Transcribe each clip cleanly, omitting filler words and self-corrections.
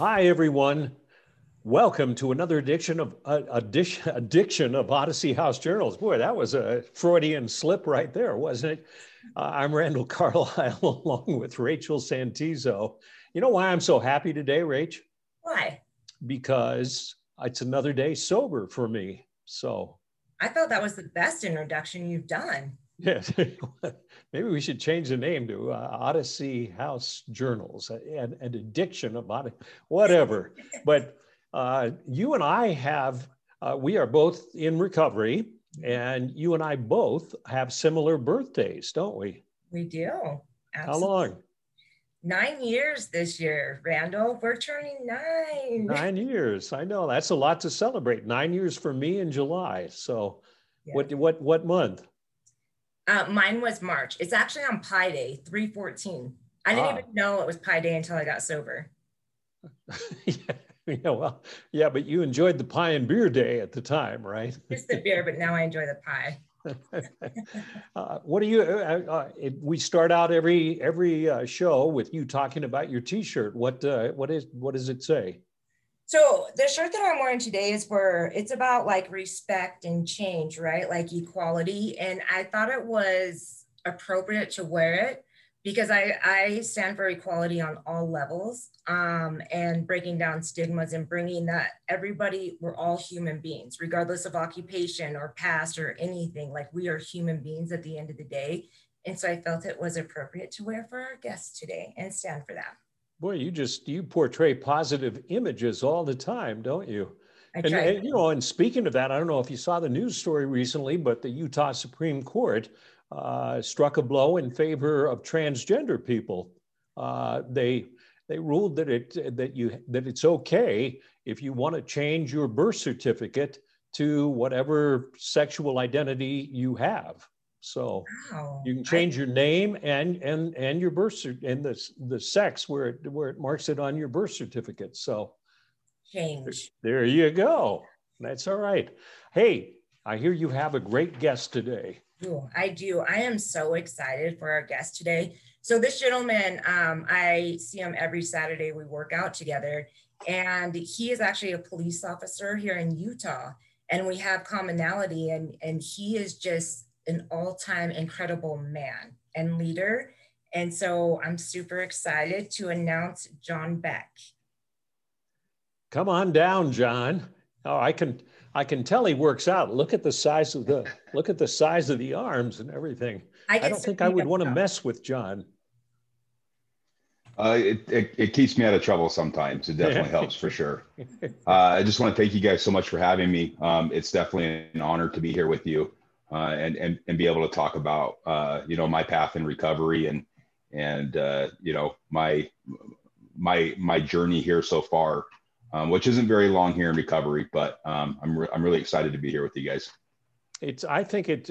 Hi, everyone. Welcome to another edition of Odyssey House Journals. Boy, that was a Freudian slip right there, wasn't it? I'm Randall Carlisle along with Rachel Santizo. You know why I'm so happy today, Rach? Why? Because it's another day sober for me. So I thought that was the best introduction you've done. Yes. Maybe we should change the name to Odyssey House Journals, an addiction of whatever. But you and I have, we are both in recovery, and you and I both have similar birthdays, don't we? We do. Absolutely. How long? 9 years this year, Randall. We're turning 9. 9 years. I know. That's a lot to celebrate. 9 years for me in July. So yeah. What month? Mine was March. It's actually on Pi Day, 3/14. I didn't even know it was Pi Day until I got sober. yeah, but you enjoyed the pie and beer day at the time, right? Just the beer, but now I enjoy the pie. What do you? We start out every show with you talking about your T-shirt. What does it say? So the shirt that I'm wearing today is it's about like respect and change, right? Like equality. And I thought it was appropriate to wear it because I stand for equality on all levels, and breaking down stigmas and bringing that everybody, we're all human beings, regardless of occupation or past or anything. Like we are human beings at the end of the day. And so I felt it was appropriate to wear for our guests today and stand for that. Boy, you portray positive images all the time, don't you? And you know, and speaking of that, I don't know if you saw the news story recently, but the Utah Supreme Court struck a blow in favor of transgender people. They ruled that it's okay if you want to change your birth certificate to whatever sexual identity you have. So you can change your name and your birth and the sex where it marks it on your birth certificate. So change. There you go. That's all right. Hey, I hear you have a great guest today. Ooh, I do. I am so excited for our guest today. So this gentleman, I see him every Saturday. We work out together, and he is actually a police officer here in Utah, and we have commonality. And he is just an all-time incredible man and leader. And so I'm super excited to announce John Beck. Come on down, John. Oh, I can tell he works out. Look at the size of the arms and everything. I don't think I would want to mess with John. It keeps me out of trouble sometimes. It definitely helps for sure. I just want to thank you guys so much for having me. It's definitely an honor to be here with you. And be able to talk about you know, my path in recovery and you know, my journey here so far, which isn't very long here in recovery, but I'm really excited to be here with you guys. I think it's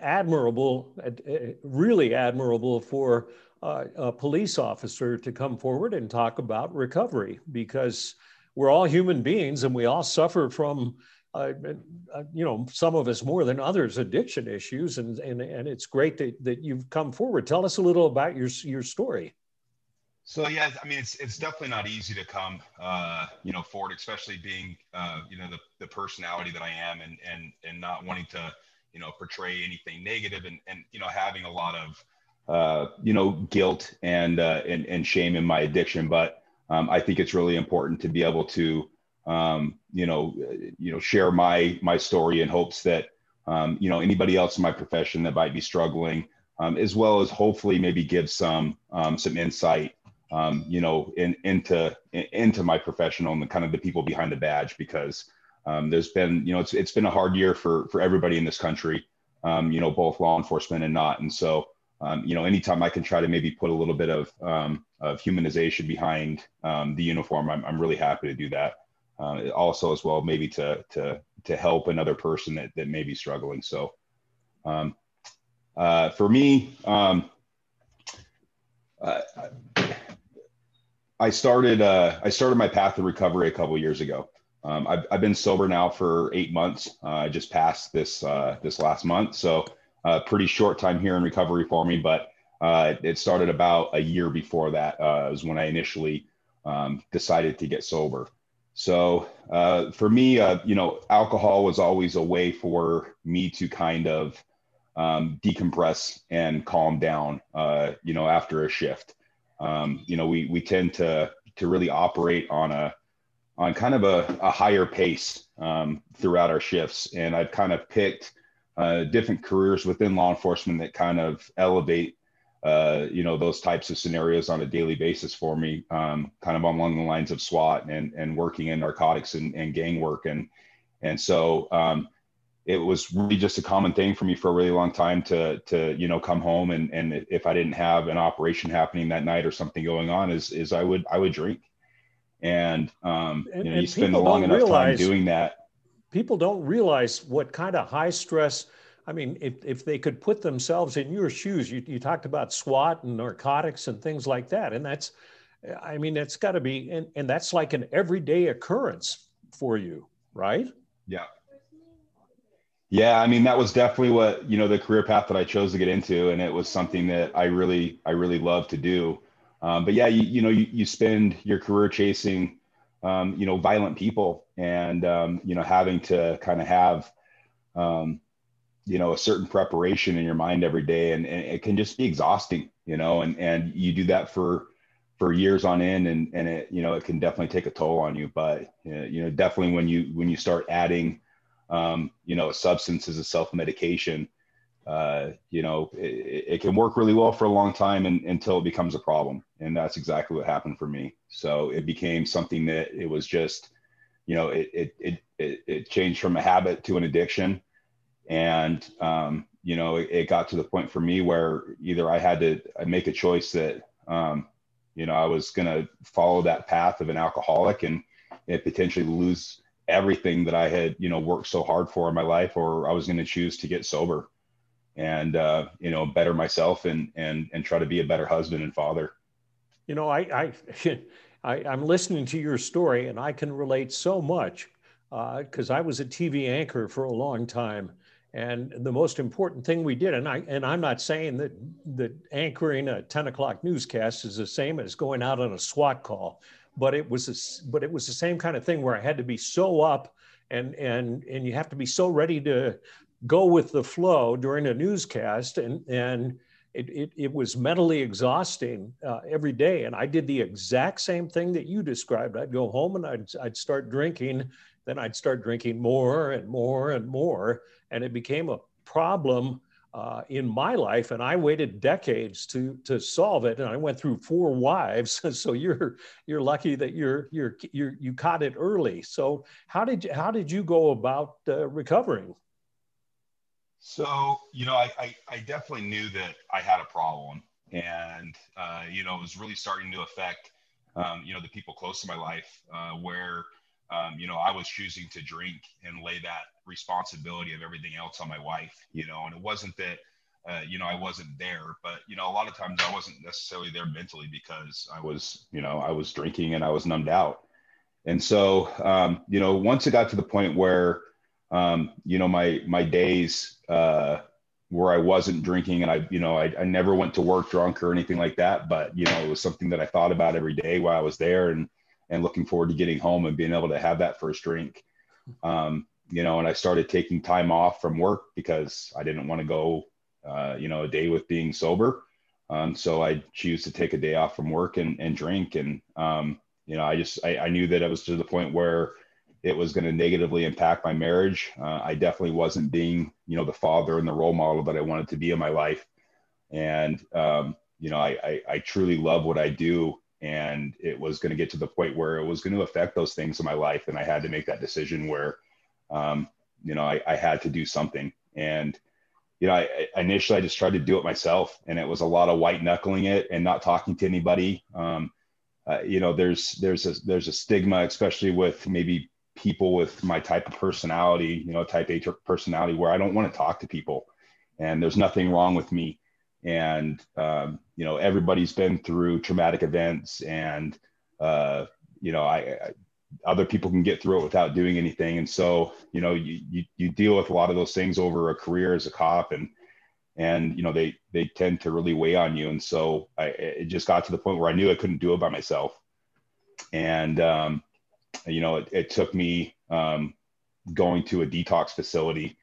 admirable, really admirable for a police officer to come forward and talk about recovery, because we're all human beings and we all suffer from you know, some of us more than others, addiction issues, and it's great that you've come forward. Tell us a little about your story. So yeah, I mean, it's definitely not easy to come you know, forward, especially being you know, the personality that I am, and not wanting to, you know, portray anything negative, and you know, having a lot of you know, guilt and shame in my addiction. But I think it's really important to be able to you know, share my story in hopes that, you know, anybody else in my profession that might be struggling, as well as hopefully maybe give some insight, you know, into my professional and the kind of the people behind the badge, because, there's been, you know, it's been a hard year for everybody in this country, you know, both law enforcement and not. And so, you know, anytime I can try to maybe put a little bit of humanization behind, the uniform, I'm really happy to do that. Also as well, maybe to help another person that may be struggling. So for me, I started my path to recovery a couple years ago. I've been sober now for 8 months. I just passed this last month. So pretty short time here in recovery for me, but it started about a year before that, is when I initially decided to get sober. So for me, alcohol was always a way for me to kind of decompress and calm down, after a shift. We tend to really operate on kind of a higher pace throughout our shifts. And I've kind of picked different careers within law enforcement that kind of elevate, those types of scenarios on a daily basis for me, kind of along the lines of SWAT and working in narcotics and gang work. And so it was really just a common thing for me for a really long time to come home. And if I didn't have an operation happening that night or something going on is I would drink. And you spend a long enough time doing that. People don't realize what kind of high stress, I mean, if they could put themselves in your shoes, you talked about SWAT and narcotics and things like that. And that's gotta be, and that's like an everyday occurrence for you, right? Yeah. Yeah. I mean, that was definitely what, the career path that I chose to get into. And it was something that I really love to do. But yeah, you spend your career chasing, violent people and, having to kind of have, a certain preparation in your mind every day. And it can just be exhausting, and you do that for years on end and it, it can definitely take a toll on you. But, definitely when you start adding, a substance as a self-medication, it can work really well for a long time until it becomes a problem. And that's exactly what happened for me. So it became something that it was just, it changed from a habit to an addiction. And, it got to the point for me where either I had to make a choice that, I was going to follow that path of an alcoholic and potentially lose everything that I had, worked so hard for in my life, or I was going to choose to get sober and, better myself and try to be a better husband and father. I'm listening to your story and I can relate so much because I was a TV anchor for a long time. And the most important thing we did, and I'm not saying that anchoring a 10 o'clock newscast is the same as going out on a SWAT call, but it was the same kind of thing where I had to be so up and you have to be so ready to go with the flow during a newscast. And it was mentally exhausting every day. And I did the exact same thing that you described. I'd go home and I'd start drinking. Then I'd start drinking more and more and more. And it became a problem in my life. And I waited decades to solve it. And I went through 4 wives. So you're lucky that you caught it early. So how did you go about recovering? So, I definitely knew that I had a problem and, it was really starting to affect, the people close to my life where, I was choosing to drink and lay that responsibility of everything else on my wife, and it wasn't that, I wasn't there, but, a lot of times I wasn't necessarily there mentally because I was drinking and I was numbed out. And so, once it got to the point where, my days, where I wasn't drinking and I never went to work drunk or anything like that, but, it was something that I thought about every day while I was there and looking forward to getting home and being able to have that first drink. And I started taking time off from work because I didn't want to go, a day with being sober. So I choose to take a day off from work and drink. And, I knew that it was to the point where it was going to negatively impact my marriage. I definitely wasn't being, the father and the role model that I wanted to be in my life. And, I truly love what I do. And it was going to get to the point where it was going to affect those things in my life. And I had to make that decision where, I had to do something. And, initially I just tried to do it myself. And it was a lot of white knuckling it and not talking to anybody. There's a stigma, especially with maybe people with my type of personality, type A personality, where I don't want to talk to people and there's nothing wrong with me. And, everybody's been through traumatic events and, other people can get through it without doing anything. And so, you deal with a lot of those things over a career as a cop and, they tend to really weigh on you. And so it just got to the point where I knew I couldn't do it by myself. And, you know, it took me going to a detox facility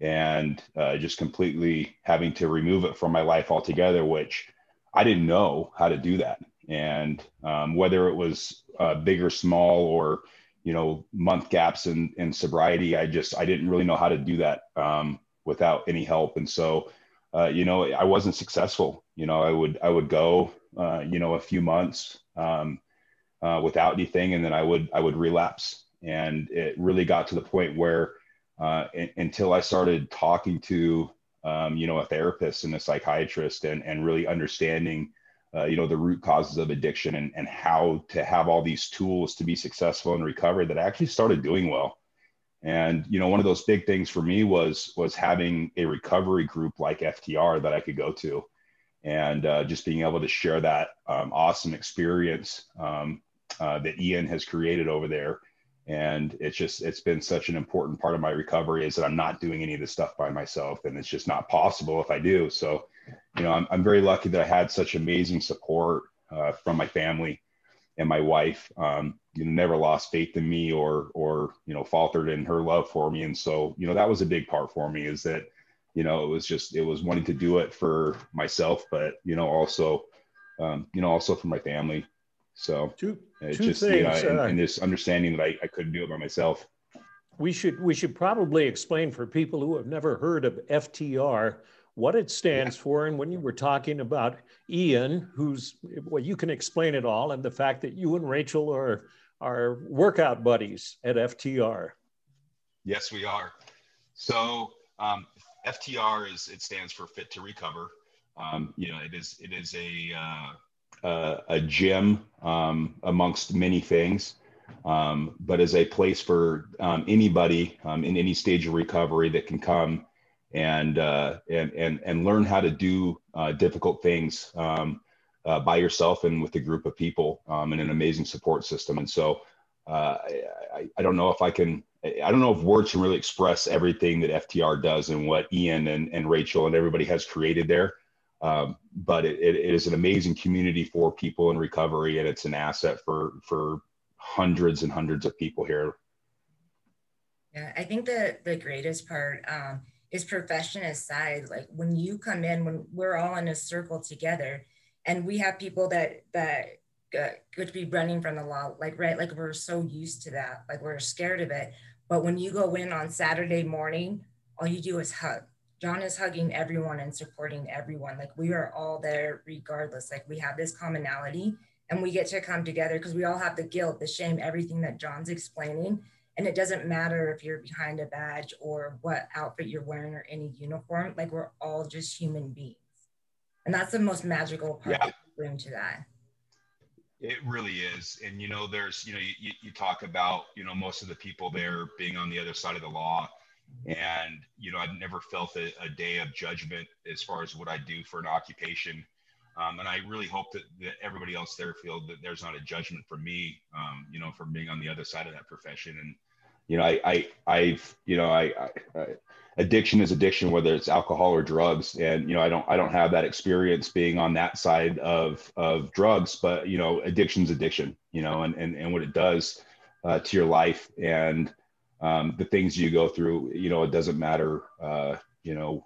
and just completely having to remove it from my life altogether, which I didn't know how to do that. And whether it was big or small, or, you know, month gaps in sobriety, I didn't really know how to do that without any help. And so, you know, I wasn't successful. You know, I would go, you know, a few months without anything, and then I would relapse. And it really got to the point where until I started talking to, you know, a therapist and a psychiatrist, and really understanding, you know, the root causes of addiction, and how to have all these tools to be successful and recover, that I actually started doing well. And, you know, one of those big things for me was having a recovery group like FTR that I could go to, and just being able to share that awesome experience that Ian has created over there. And it's been such an important part of my recovery, is that I'm not doing any of this stuff by myself, and it's just not possible if I do. So, you know, I'm very lucky that I had such amazing support from my family and my wife. You know, never lost faith in me or, you know, faltered in her love for me. And so, you know, that was a big part for me, is that, you know, it was wanting to do it for myself, but, you know, also for my family. So it's just, you know, and this understanding that I couldn't do it by myself. We should probably explain for people who have never heard of FTR what it stands for. And when you were talking about Ian, who's, well, you can explain it all, and the fact that you and Rachel are workout buddies at FTR. Yes, we are. So FTR it stands for Fit to Recover. You know, it is a gym amongst many things, but is a place for anybody in any stage of recovery that can come and learn how to do difficult things by yourself and with a group of people in an amazing support system. And so I don't know if I don't know if words can really express everything that FTR does and what Ian and Rachel and everybody has created there. But it is an amazing community for people in recovery, and it's an asset for hundreds and hundreds of people here. Yeah, I think the greatest part is profession aside, like when you come in, when we're all in a circle together, and we have people that could be running from the law, like, right, like we're so used to that, like we're scared of it. But when you go in on Saturday morning, all you do is hug. John is hugging everyone and supporting everyone. Like we are all there regardless. Like we have this commonality, and we get to come together because we all have the guilt, the shame, everything that John's explaining. And it doesn't matter if you're behind a badge or what outfit you're wearing or any uniform, like we're all just human beings. And that's the most magical part that you bring to that. It really is. And, you know, there's, you know, you talk about, you know, most of the people there being on the other side of the law. And, you know, I've never felt a day of judgment as far as what I do for an occupation. And I really hope that everybody else there feels that there's not a judgment for me, you know, for being on the other side of that profession. And, you know, addiction is addiction, whether it's alcohol or drugs. And, you know, I don't have that experience being on that side of drugs, but, you know, addiction's addiction, you know, and what it does to your life, and the things you go through, you know, it doesn't matter, you know,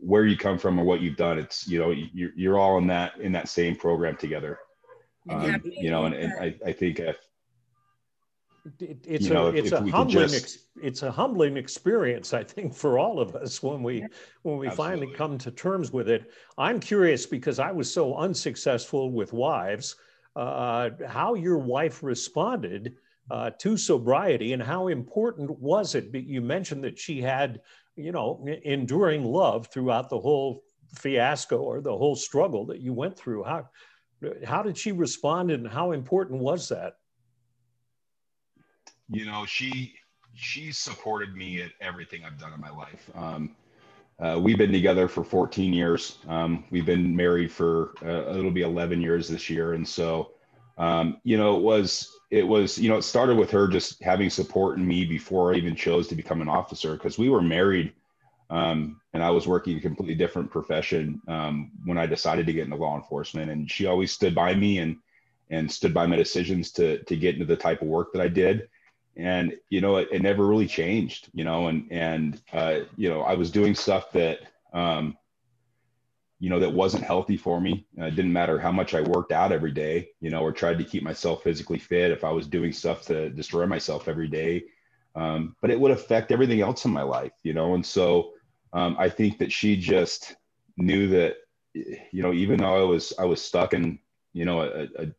where you come from or what you've done. It's, you know, you're all in that same program together, you know, and I think it's a humbling experience, I think, for all of us when we finally come to terms with it. I'm curious, because I was so unsuccessful with wives, how your wife responded to sobriety, and how important was it? You mentioned that she had, you know, enduring love throughout the whole fiasco or the whole struggle that you went through. How did she respond, and how important was that? You know, she supported me at everything I've done in my life. We've been together for 14 years. We've been married for it'll be 11 years this year, and so you know, it was, you know, it started with her just having support in me before I even chose to become an officer, because we were married and I was working a completely different profession when I decided to get into law enforcement. And she always stood by me and and stood by my decisions to get into the type of work that I did. And, you know, it never really changed, you know, and you know, I was doing stuff that, you know, that wasn't healthy for me. It didn't matter how much I worked out every day, you know, or tried to keep myself physically fit. If I was doing stuff to destroy myself every day, but it would affect everything else in my life, you know? And so, I think that she just knew that, you know, even though I was stuck in, you know,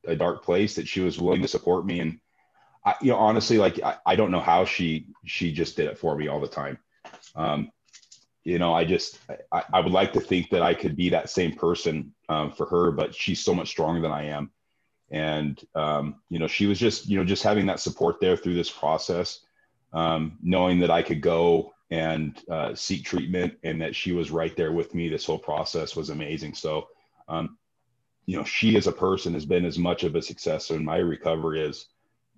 a dark place, that she was willing to support me. And I, you know, honestly, like, I don't know how she just did it for me all the time. You know, I would like to think that I could be that same person, for her, but she's so much stronger than I am. And, you know, she was just, you know, just having that support there through this process, knowing that I could go and, seek treatment, and that she was right there with me. This whole process was amazing. So, you know, she as a person has been as much of a success in my recovery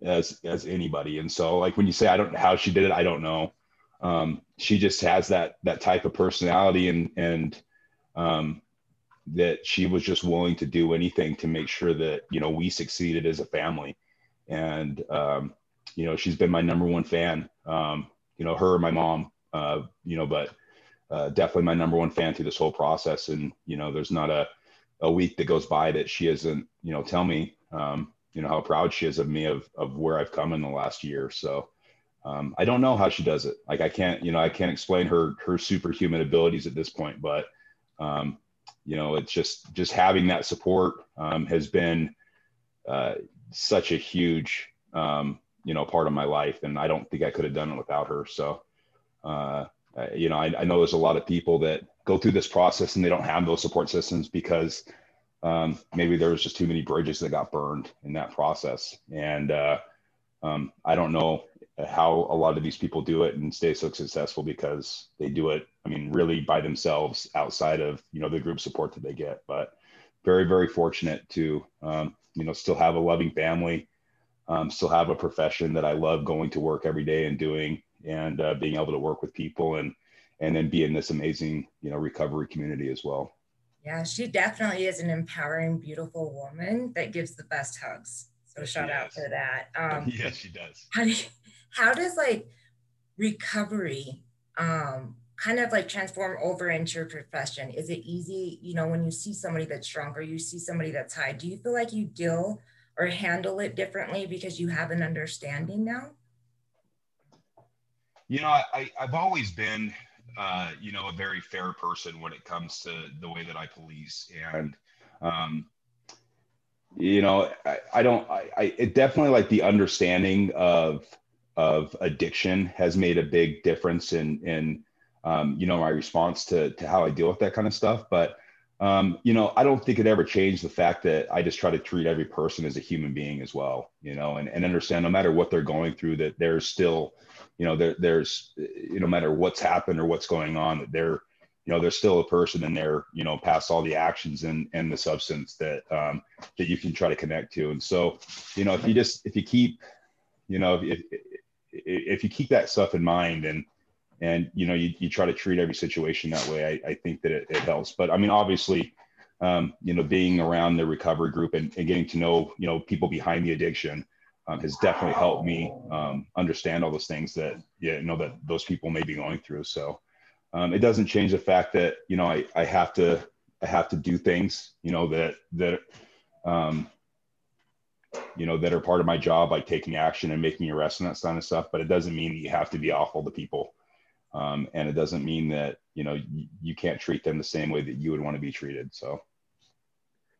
as anybody. And so, like, when you say, I don't know how she did it, I don't know. She just has that type of personality, and that she was just willing to do anything to make sure that, you know, we succeeded as a family. And, you know, she's been my number one fan, you know, her and my mom, you know, but, definitely my number one fan through this whole process. And, you know, there's not a week that goes by that she isn't, you know, tell me, you know, how proud she is of me, of where I've come in the last year. So, I don't know how she does it. Like, I can't explain her superhuman abilities at this point, but, you know, it's just having that support, has been, such a huge, you know, part of my life. And I don't think I could have done it without her. So, you know, I know there's a lot of people that go through this process and they don't have those support systems because maybe there was just too many bridges that got burned in that process. And I don't know how a lot of these people do it and stay so successful, because they do it, I mean, really by themselves outside of, you know, the group support that they get. But very, very fortunate to, you know, still have a loving family, still have a profession that I love going to work every day and doing, and being able to work with people and then be in this amazing, you know, recovery community as well. Yeah, she definitely is an empowering, beautiful woman that gives the best hugs. So yes, shout out for that. Yeah, she does. How does like recovery kind of like transform over into your profession? Is it easy, you know, when you see somebody that's shrunk or you see somebody that's high, do you feel like you deal or handle it differently because you have an understanding now? You know, I've always been, you know, a very fair person when it comes to the way that I police. And, you know, it definitely, like, the understanding of addiction has made a big difference in you know, my response to how I deal with that kind of stuff. But, you know, I don't think it ever changed the fact that I just try to treat every person as a human being as well, you know, and understand no matter what they're going through, that there's still, you know, there's, you know, no matter what's happened or what's going on, that they're, you know, there's still a person in there, you know, past all the actions and the substance that, that you can try to connect to. And so, you know, if you keep that stuff in mind and, you know, you try to treat every situation that way, I think that it helps. But I mean, obviously, you know, being around the recovery group and getting to know, you know, people behind the addiction, has definitely helped me understand all those things that, you know, that those people may be going through. So it doesn't change the fact that, you know, I have to do things, you know, you know, that are part of my job, like taking action and making arrests and that kind of stuff. But it doesn't mean that you have to be awful to people. And it doesn't mean that, you know, you can't treat them the same way that you would want to be treated. So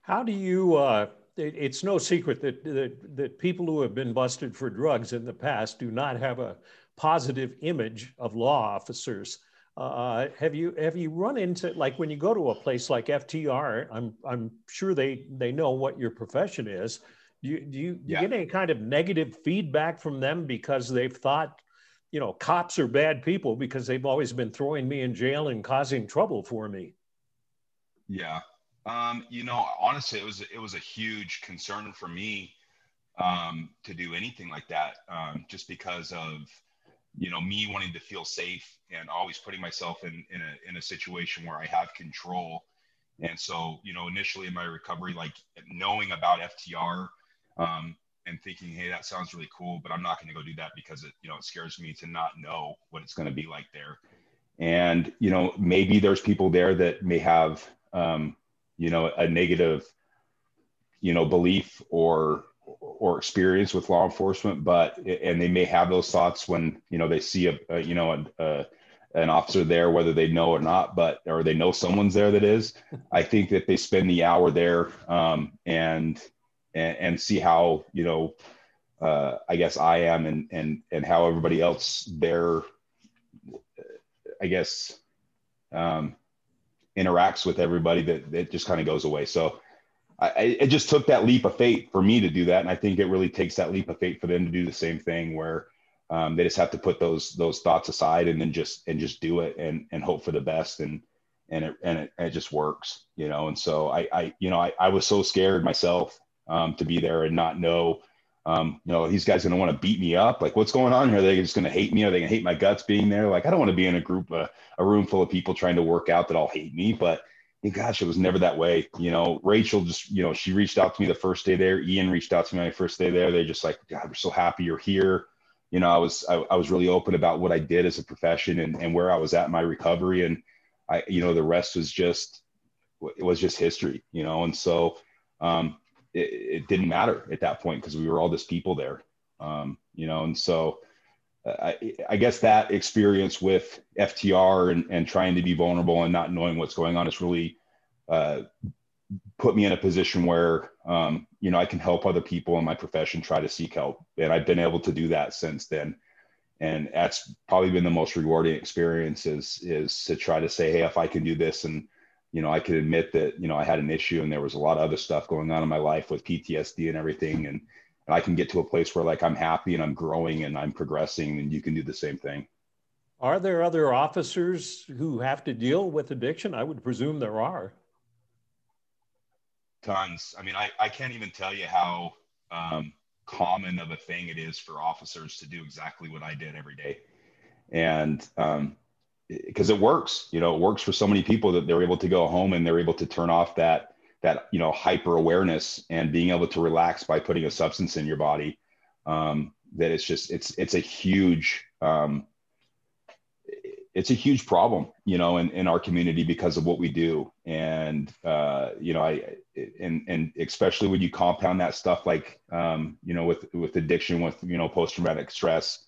how do you, it's no secret that people who have been busted for drugs in the past do not have a positive image of law officers. Have you run into, like, when you go to a place like FTR? I'm sure they know what your profession is. Do you get any kind of negative feedback from them because they've thought, you know, cops are bad people because they've always been throwing me in jail and causing trouble for me? Yeah. You know, honestly, it was a huge concern for me, to do anything like that, just because of, you know, me wanting to feel safe and always putting myself in a situation where I have control. And so, you know, initially in my recovery, like, knowing about FTR, and thinking, hey, that sounds really cool, but I'm not going to go do that because it, you know, it scares me to not know what it's going to be like there. And, you know, maybe there's people there that may have, you know, a negative, you know, belief or experience with law enforcement, but, and they may have those thoughts when, you know, they see a you know, an officer there, whether they know or not, but, or they know someone's there that is. I think that they spend the hour there, and see how, you know, I guess I am and how everybody else there, I guess, interacts with everybody, that it just kind of goes away. So it just took that leap of faith for me to do that. And I think it really takes that leap of faith for them to do the same thing, where they just have to put those thoughts aside and then just do it and hope for the best. And it just works, you know? And so I was so scared myself, to be there and not know, you know, these guys are going to want to beat me up. Like, what's going on here? Are they just going to hate me? Are they going to hate my guts being there? Like, I don't want to be in a room full of people trying to work out that all hate me, but gosh, it was never that way. You know, Rachel just, you know, she reached out to me the first day there. Ian reached out to me my first day there. They're just like, God, we're so happy you're here. You know, I was really open about what I did as a profession and where I was at in my recovery. And I, you know, the rest was just history, you know? And so, it didn't matter at that point, because we were all just people there, you know? And so I guess that experience with FTR and trying to be vulnerable and not knowing what's going on has really put me in a position where, you know, I can help other people in my profession try to seek help. And I've been able to do that since then. And that's probably been the most rewarding experience is to try to say, hey, if I can do this, and, you know, I could admit that, you know, I had an issue and there was a lot of other stuff going on in my life with PTSD and everything. And I can get to a place where, like, I'm happy and I'm growing and I'm progressing, and you can do the same thing. Are there other officers who have to deal with addiction? I would presume there are. Tons. I mean, I can't even tell you how common of a thing it is for officers to do exactly what I did every day. And because it works, you know, it works for so many people that they're able to go home and they're able to turn off that, you know, hyper awareness and being able to relax by putting a substance in your body, that it's just, it's a huge problem, you know, in our community because of what we do. And, you know, and especially when you compound that stuff, like, you know, with addiction, with, you know, post-traumatic stress,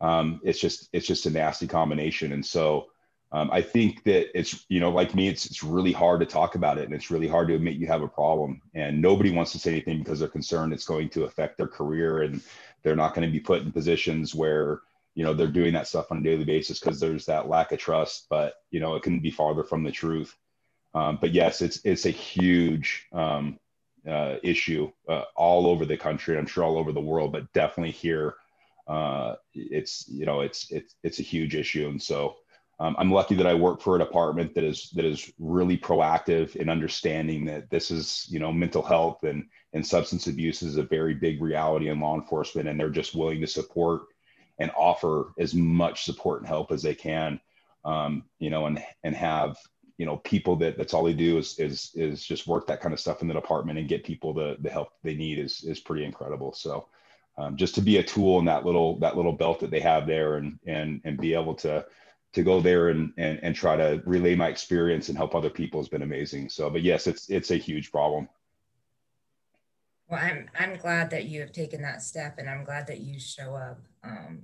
it's just a nasty combination. And so, I think that it's, you know, like me, it's really hard to talk about it, and it's really hard to admit you have a problem, and nobody wants to say anything because they're concerned it's going to affect their career, and they're not going to be put in positions where, you know, they're doing that stuff on a daily basis, because there's that lack of trust. But, you know, it couldn't be farther from the truth. But yes, it's a huge issue all over the country. I'm sure all over the world, but definitely here, it's, you know, it's a huge issue. And so, I'm lucky that I work for a department that is really proactive in understanding that this is, you know, mental health and substance abuse is a very big reality in law enforcement, and they're just willing to support and offer as much support and help as they can, you know, and have, you know, people that's all they do is just work that kind of stuff in the department and get people the help they need is pretty incredible. So, just to be a tool in that little belt that they have there, and be able to go there and try to relay my experience and help other people has been amazing. So, but yes, it's a huge problem. Well, I'm glad that you have taken that step, and I'm glad that you show up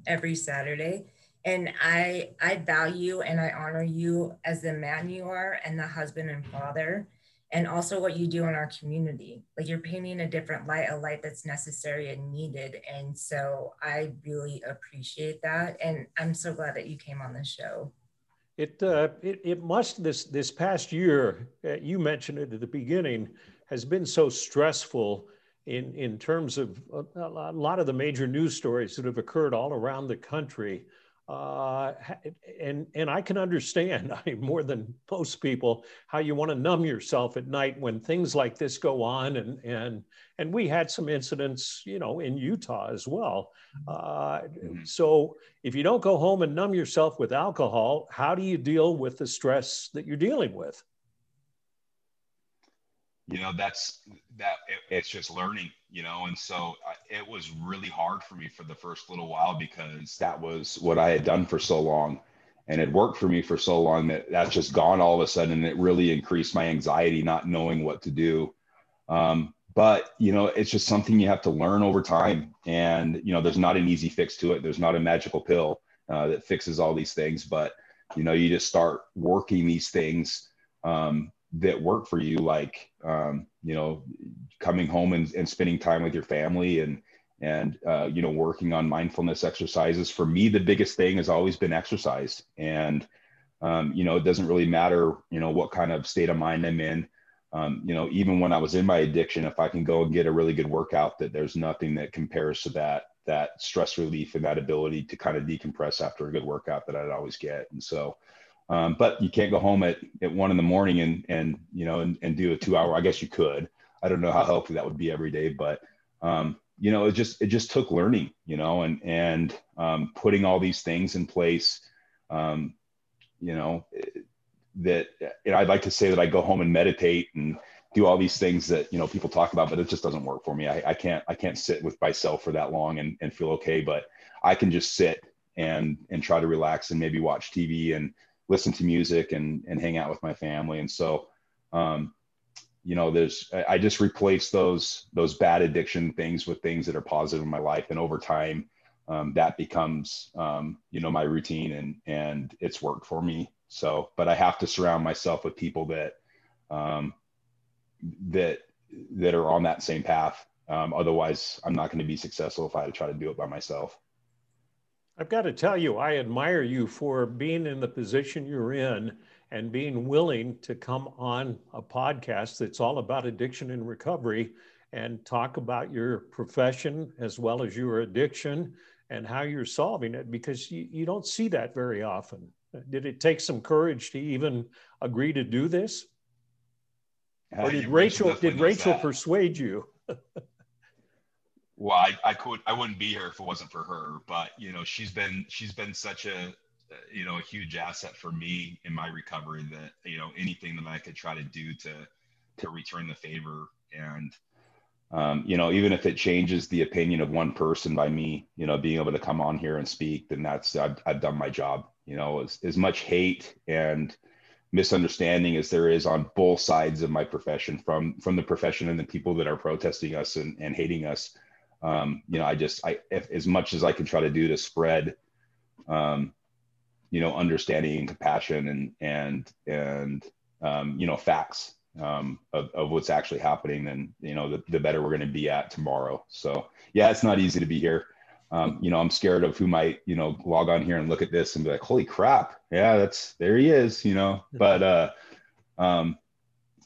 every Saturday. And I value and I honor you as the man you are, and the husband and father, and also what you do in our community. Like, you're painting a different light, a light that's necessary and needed. And so I really appreciate that. And I'm so glad that you came on the show. It must, this past year, you mentioned it at the beginning, has been so stressful in terms of a lot of the major news stories that have occurred all around the country. And I can understand, I mean, more than most people, how you want to numb yourself at night when things like this go on. And we had some incidents, you know, in Utah as well. So if you don't go home and numb yourself with alcohol, how do you deal with the stress that you're dealing with? you know, it's just learning, you know? And so it was really hard for me for the first little while, because that was what I had done for so long. And it worked for me for so long that that's just gone all of a sudden. And it really increased my anxiety, not knowing what to do. But, you know, it's just something you have to learn over time. And, you know, there's not an easy fix to it. There's not a magical pill that fixes all these things, but, you know, you just start working these things that work for you, like, you know, coming home and spending time with your family and you know, working on mindfulness exercises. For me, the biggest thing has always been exercise. And, you know, it doesn't really matter, you know, what kind of state of mind I'm in. You know, even when I was in my addiction, if I can go and get a really good workout, that there's nothing that compares to that stress relief and that ability to kind of decompress after a good workout that I'd always get. And so, but you can't go home at 1 a.m. and do a 2-hour, I guess you could, I don't know how healthy that would be every day, but, you know, it just took learning, you know, and putting all these things in place, you know, that I'd like to say that I go home and meditate and do all these things that, you know, people talk about, but it just doesn't work for me. I can't sit with myself for that long and feel okay, but I can just sit and try to relax and maybe watch TV and listen to music and hang out with my family. And so, you know, I just replace those bad addiction things with things that are positive in my life. And over time, that becomes, you know, my routine and it's worked for me. So, but I have to surround myself with people that are on that same path. Otherwise I'm not going to be successful if I had to try to do it by myself. I've got to tell you, I admire you for being in the position you're in and being willing to come on a podcast that's all about addiction and recovery and talk about your profession as well as your addiction and how you're solving it, because you don't see that very often. Did it take some courage to even agree to do this? Or did Rachel persuade you? Well, I wouldn't be here if it wasn't for her, but, you know, she's been such a, you know, a huge asset for me in my recovery that, you know, anything that I could try to do to return the favor. And, you know, even if it changes the opinion of one person by me, you know, being able to come on here and speak, then I've done my job. You know, as much hate and misunderstanding as there is on both sides of my profession, from the profession and the people that are protesting us and hating us. You know, as much as I can try to do to spread, you know, understanding and compassion and you know, facts, of what's actually happening, then, you know, the better we're going to be at tomorrow. So yeah, it's not easy to be here. You know, I'm scared of who might, you know, log on here and look at this and be like, holy crap. Yeah, there he is, you know, but,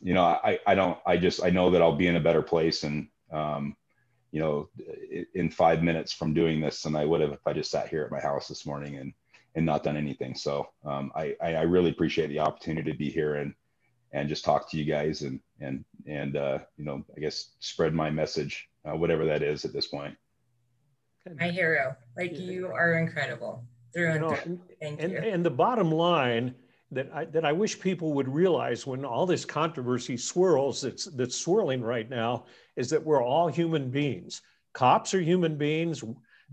you know, I know that I'll be in a better place and, you know, in 5 minutes from doing this than I would have if I just sat here at my house this morning and not done anything. So I really appreciate the opportunity to be here and just talk to you guys and you know, I guess spread my message, whatever that is at this point. My hero, like, you are incredible through and through. Thank you. And the bottom line that I wish people would realize when all this controversy swirls, that's swirling right now, is that we're all human beings. Cops are human beings.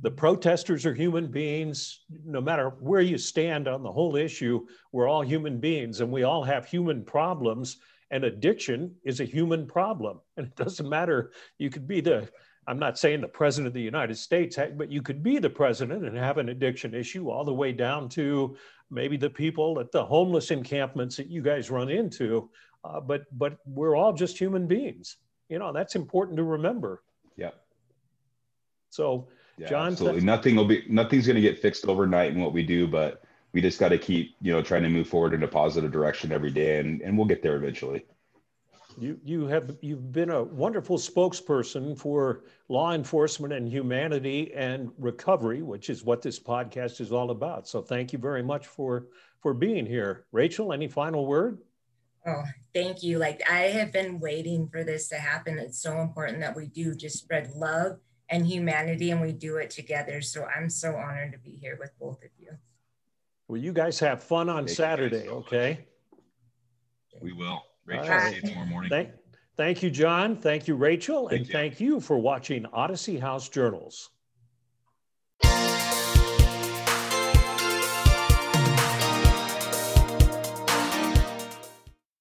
The protesters are human beings. No matter where you stand on the whole issue, we're all human beings and we all have human problems, and addiction is a human problem. And it doesn't matter. You could be I'm not saying the president of the United States, but you could be the president and have an addiction issue, all the way down to maybe the people at the homeless encampments that you guys run into. But we're all just human beings. You know, that's important to remember. Yeah. So, yeah, John, absolutely. Nothing's going to get fixed overnight in what we do, but we just got to keep, you know, trying to move forward in a positive direction every day, and we'll get there eventually. You've been a wonderful spokesperson for law enforcement and humanity and recovery, which is what this podcast is all about. So thank you very much for being here. Rachel, any final word? Oh, thank you. Like, I have been waiting for this to happen. It's so important that we do just spread love and humanity, and we do it together. So I'm so honored to be here with both of you. Well, you guys have fun on Saturday, okay? We will. Rachel, see you tomorrow morning. Thank, Thank you, John. Thank you, Rachel. And thank you for watching Odyssey House Journals.